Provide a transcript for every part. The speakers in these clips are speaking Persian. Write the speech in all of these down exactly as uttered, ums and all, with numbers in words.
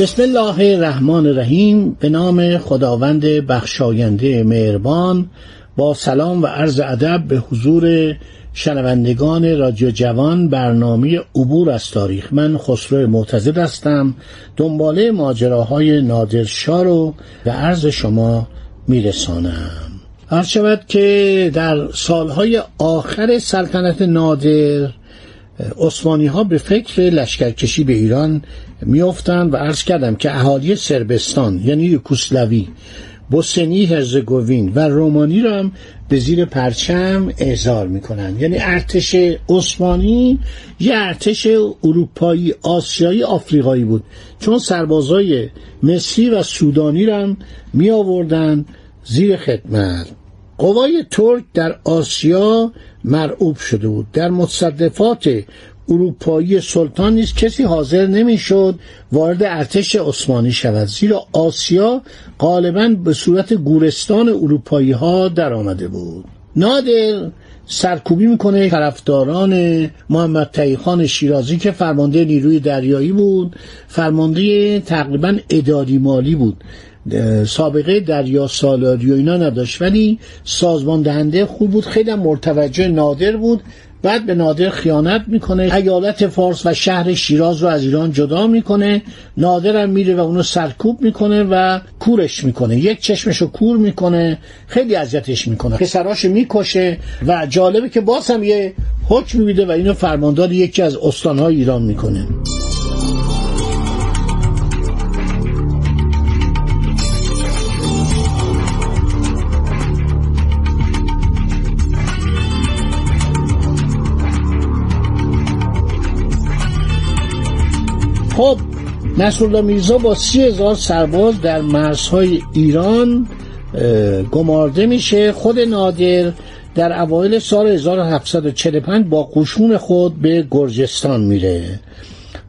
بسم الله الرحمن الرحیم. به نام خداوند بخشاینده مهربان، با سلام و عرض ادب به حضور شنوندگان رادیو جوان، برنامه عبور از تاریخ. من خسرو معتزد هستم. دنباله ماجراهای نادرشاه رو به عرض شما میرسانم. عرض شود که در سالهای آخر سلطنت نادر، عثمانی ها به فکر لشکرکشی به ایران میافتند و عرض کردم که اهالی سربستان یعنی یوگسلاوی، بوسنی هرزگوین و رومانی را هم به زیر پرچم احضار میکنند. یعنی ارتش عثمانی یه ارتش اروپایی، آسیایی، آفریقایی بود، چون سربازای مصری و سودانی را هم می آوردن زیر خدمت. قوای ترک در آسیا مرعوب شده بود. در متصدفات اروپایی سلطان نیز کسی حاضر نمیشد وارد ارتش عثمانی شود، زیرا آسیا غالباً به صورت گورستان اروپایی ها در آمده بود. نادر سرکوبی میکنه طرفداران محمد تقی خان شیرازی که فرمانده نیروی دریایی بود، فرمانده تقریباً اداری مالی بود، سابقه دریا سالاری و اینا نداشت، ولی سازمان دهنده خوب بود، خیلی مرتوجه نادر بود. بعد به نادر خیانت میکنه، ایالت فارس و شهر شیراز رو از ایران جدا میکنه. نادر هم میره و اونو سرکوب میکنه و کورش میکنه، یک چشمشو کور میکنه، خیلی اذیتش میکنه، پسراشو میکشه و جالبه که باز هم یه حکم میده و اینو فرماندار یکی از استانهای ایران میکنه. خب نصر الله میرزا با سی هزار سرباز در مرزهای ایران گمارده میشه. خود نادر در اوایل سال هزار و هفتصد و چهل و پنج با قشون خود به گرجستان میره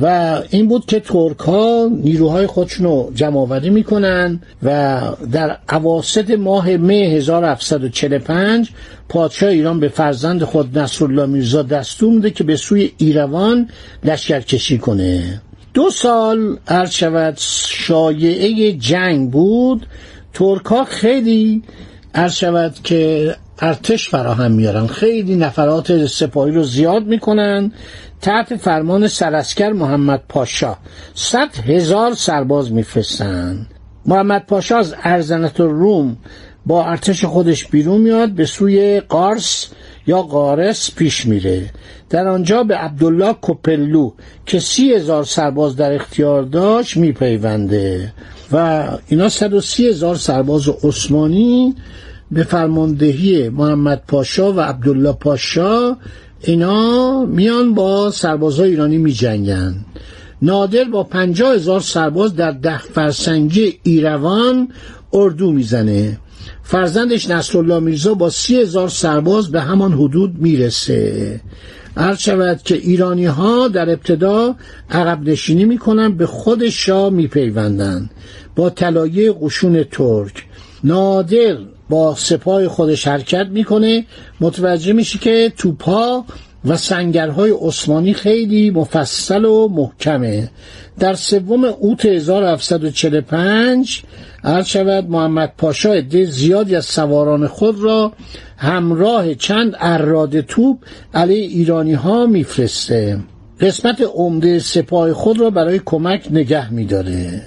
و این بود که ترک ها نیروهای خودشونو جمع آوری میکنن و در اواسط ماه مه هزار و هفتصد و چهل و پنج پادشاه ایران به فرزند خود نصرالله میرزا دستور میده که به سوی ایروان لشکرکشی کنه. دو سال عرض شود شایعه جنگ بود. ترک ها خیلی عرض شود که ارتش فراهم میارن، خیلی نفرات سپاهی رو زیاد میکنن. تحت فرمان سراسکر محمد پاشا صد هزار سرباز میفرستن. محمد پاشا از ارزنت روم با ارتش خودش بیرون میاد، به سوی قارس یا قارس پیش میره. در آنجا به عبدالله کپلو که سی هزار سرباز در اختیار داشت میپیونده و اینا صد و سی هزار سرباز عثمانی به فرماندهی محمد پاشا و عبدالله پاشا اینا میان با سربازهای ایرانی میجنگن. نادر با پنجاه هزار سرباز در ده فرسنگی ایروان اردو میزنه. فرزندش نصرالله میرزا با سی هزار سرباز به همان حدود میرسه. عرض شود که ایرانی ها در ابتدا عقب نشینی میکنن، به خود شاه میپیوندن با طلایه قشون ترک. نادر با سپاه خودش حرکت میکنه، متوجه میشه که توپها و سنگرهای عثمانی خیلی مفصل و محکمه. در سوم اوت هزار و هفتصد و چهل و پنج عرض شود محمد پاشا عده زیادی از سواران خود را همراه چند عراد توپ علیه ایرانی ها میفرسته. قسمت عمده سپاه خود را برای کمک نگه میداره.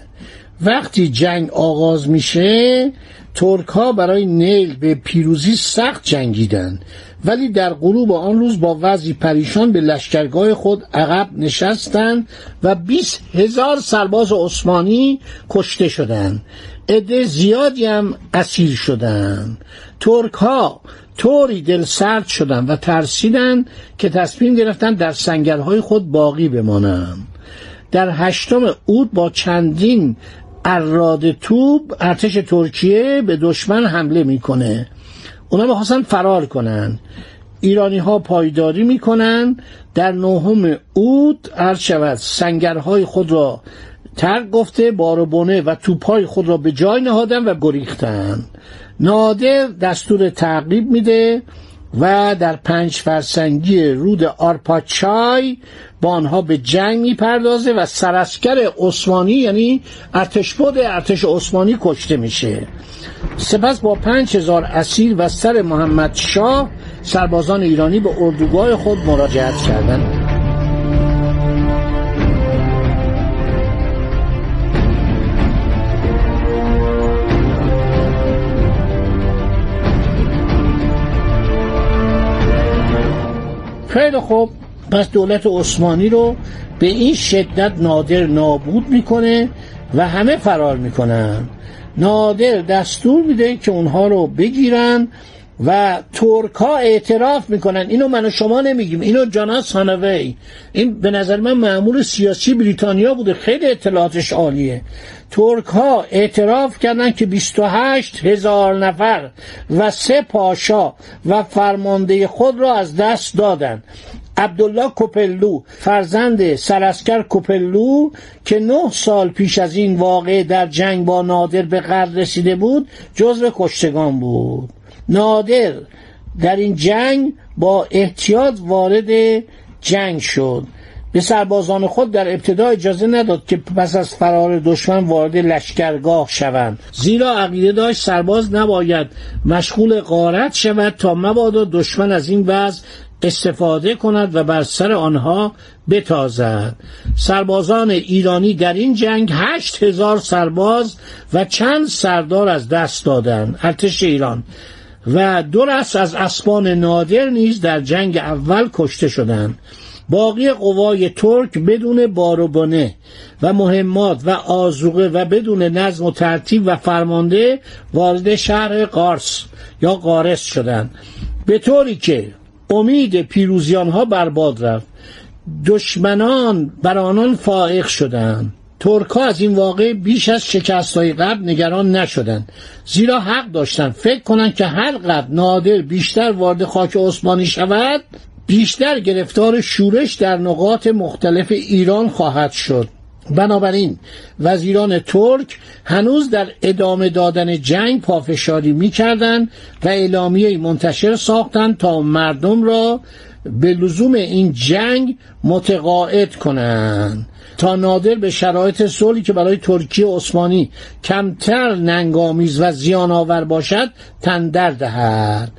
وقتی جنگ آغاز میشه، ترک ها برای نیل به پیروزی سخت جنگیدن، ولی در غروب آن روز با وضعی پریشان به لشکرگاه خود عقب نشستند و بیست هزار سرباز عثمانی کشته شدند. عده زیادی هم اسیر شدند. ترک ها طوری دلسرد شدند و ترسیدند که تصمیم گرفتند در سنگرهای خود باقی بمانند. در هشتم اود با چندین اراده توپ ارتش ترکیه به دشمن حمله میکنه. اونا میخواستن فرار کنن، ایرانی ها پایداری میکنن. در نهم اود عرض شود سنگرهای خود را ترک گفته، باربونه و توپهای خود را به جای نهادن و گریختن. نادر دستور تعقیب میده و در پنج فرسنگی رود آرپاچای با آنها به جنگ میپردازه و سراسکر عثمانی یعنی ارتشبد ارتش عثمانی کشته میشه. سپس با پنج هزار اسیر و سر محمد شاه سربازان ایرانی به اردوگاه خود مراجعت کردند. خیلی خوب، پس دولت عثمانی رو به این شدت نادر نابود میکنه و همه فرار میکنن. نادر دستور میده که اونها رو بگیرن و ترک ها اعتراف میکنن. اینو من و شما نمیگیم، اینو جاناس هانوی، این به نظر من مأمور سیاسی بریتانیا بوده، خیلی اطلاعاتش عالیه. ترک ها اعتراف کردن که بیست و هشت هزار نفر و سه پاشا و فرمانده خود را از دست دادند. عبدالله کپلو فرزند سراسکر کپلو که نه سال پیش از این واقعه در جنگ با نادر به قتل رسیده بود جزو کشتگان بود. نادر در این جنگ با احتیاط وارد جنگ شد، به سربازان خود در ابتدا اجازه نداد که پس از فرار دشمن وارد لشکرگاه شوند، زیرا عقیده داشت سرباز نباید مشغول غارت شود تا مبادا دشمن از این وضع استفاده کند و بر سر آنها بتازد. سربازان ایرانی در این جنگ هشت هزار سرباز و چند سردار از دست دادند. ارتش ایران و دو رأس از اسبان نادر نیز در جنگ اول کشته شدند. باقی قوای ترک بدون باروبانه و مهمات و آذوقه و بدون نظم و ترتیب و فرمانده وارد شهر قارس یا قارس شدند، به طوری که امید پیروزیانها بر باد رفت. دشمنان بر آنان فائق شدند. ترک‌ها از این واقعه بیش از شکست‌های قبل نگران نشدند، زیرا حق داشتند فکر کنند که هر قدر نادر بیشتر وارد خاک عثمانی شود بیشتر گرفتار شورش در نقاط مختلف ایران خواهد شد. بنابراین وزیران ترک هنوز در ادامه دادن جنگ پافشاری می‌کردند و اعلامیه‌ای منتشر ساختند تا مردم را به لزوم این جنگ متقاعد کنند، تا نادر به شرایط صلحی که برای ترکیه عثمانی کمتر ننگامیز و زیان آور باشد تندر دهد.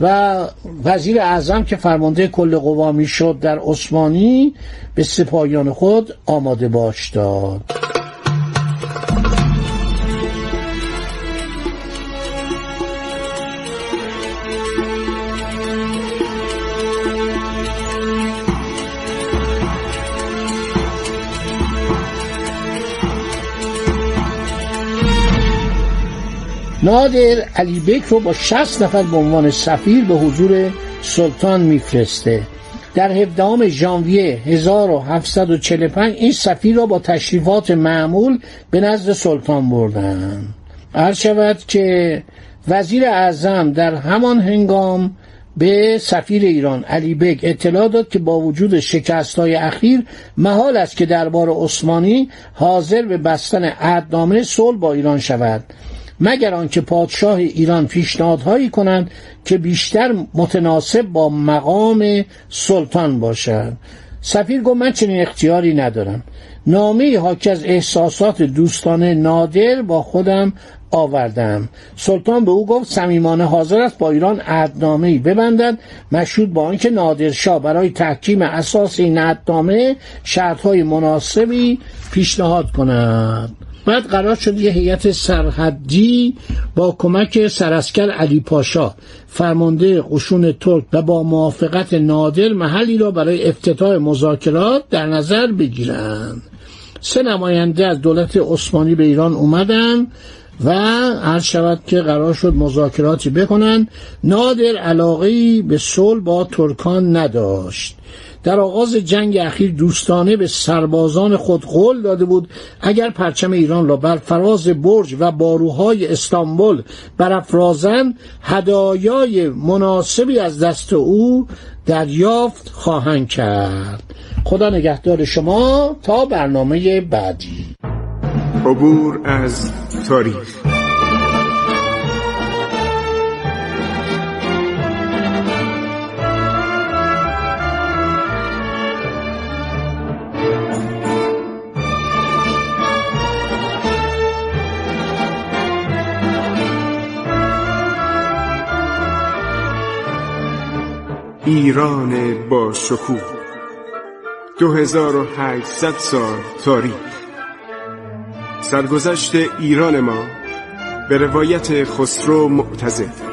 و وزیر اعظم که فرمانده کل قوا میشد در عثمانی به سپاهیان خود آماده باش داد. نادر علی بیک رو با شصت نفر به عنوان سفیر به حضور سلطان میفرسته. در هفدهم ژانویه هزار و هفتصد و چهل و پنج این سفیر را با تشریفات معمول به نزد سلطان بردن. عرض شود که وزیر اعظم در همان هنگام به سفیر ایران علی بیک اطلاع داد که با وجود شکست‌های اخیر محال است که دربار عثمانی حاضر به بستن عهدنامه صلح با ایران شود، مگر آنکه پادشاه ایران پیشنهادهایی کنند که بیشتر متناسب با مقام سلطان باشد. سفیر گفت من چنین اختیاری ندارم. نامه‌ای حاکی از احساسات دوستانه نادر با خودم آوردم. سلطان به او گفت صمیمانه حاضر است با ایران عهدنامه‌ای ببندد، مشروط با آنکه نادرشاه برای تحکیم اساس این عهدنامه شرط‌های مناسبی پیشنهاد کند. بعد قرار شد یه هیئت سرحدی با کمک سراسکر علی پاشا فرمانده قشون ترک و با موافقت نادر محلی را برای افتتاح مذاکرات در نظر بگیرند. سه نماینده از دولت عثمانی به ایران اومدن و عرض شود که قرار شد مذاکراتی بکنن. نادر علاقه‌ای به صلح با ترکان نداشت. در آغاز جنگ اخیر دوستانه به سربازان خود قول داده بود اگر پرچم ایران را بر فراز برج و باروهای استانبول برافرازند هدایای مناسبی از دست او دریافت خواهند کرد. خدا نگهدار شما تا برنامه بعدی. عبور از تاریخ. ایران با شکوه، دو هزار و هشتصد سال تاریخ. سرگذشت ایران ما به روایت خسرو معتز.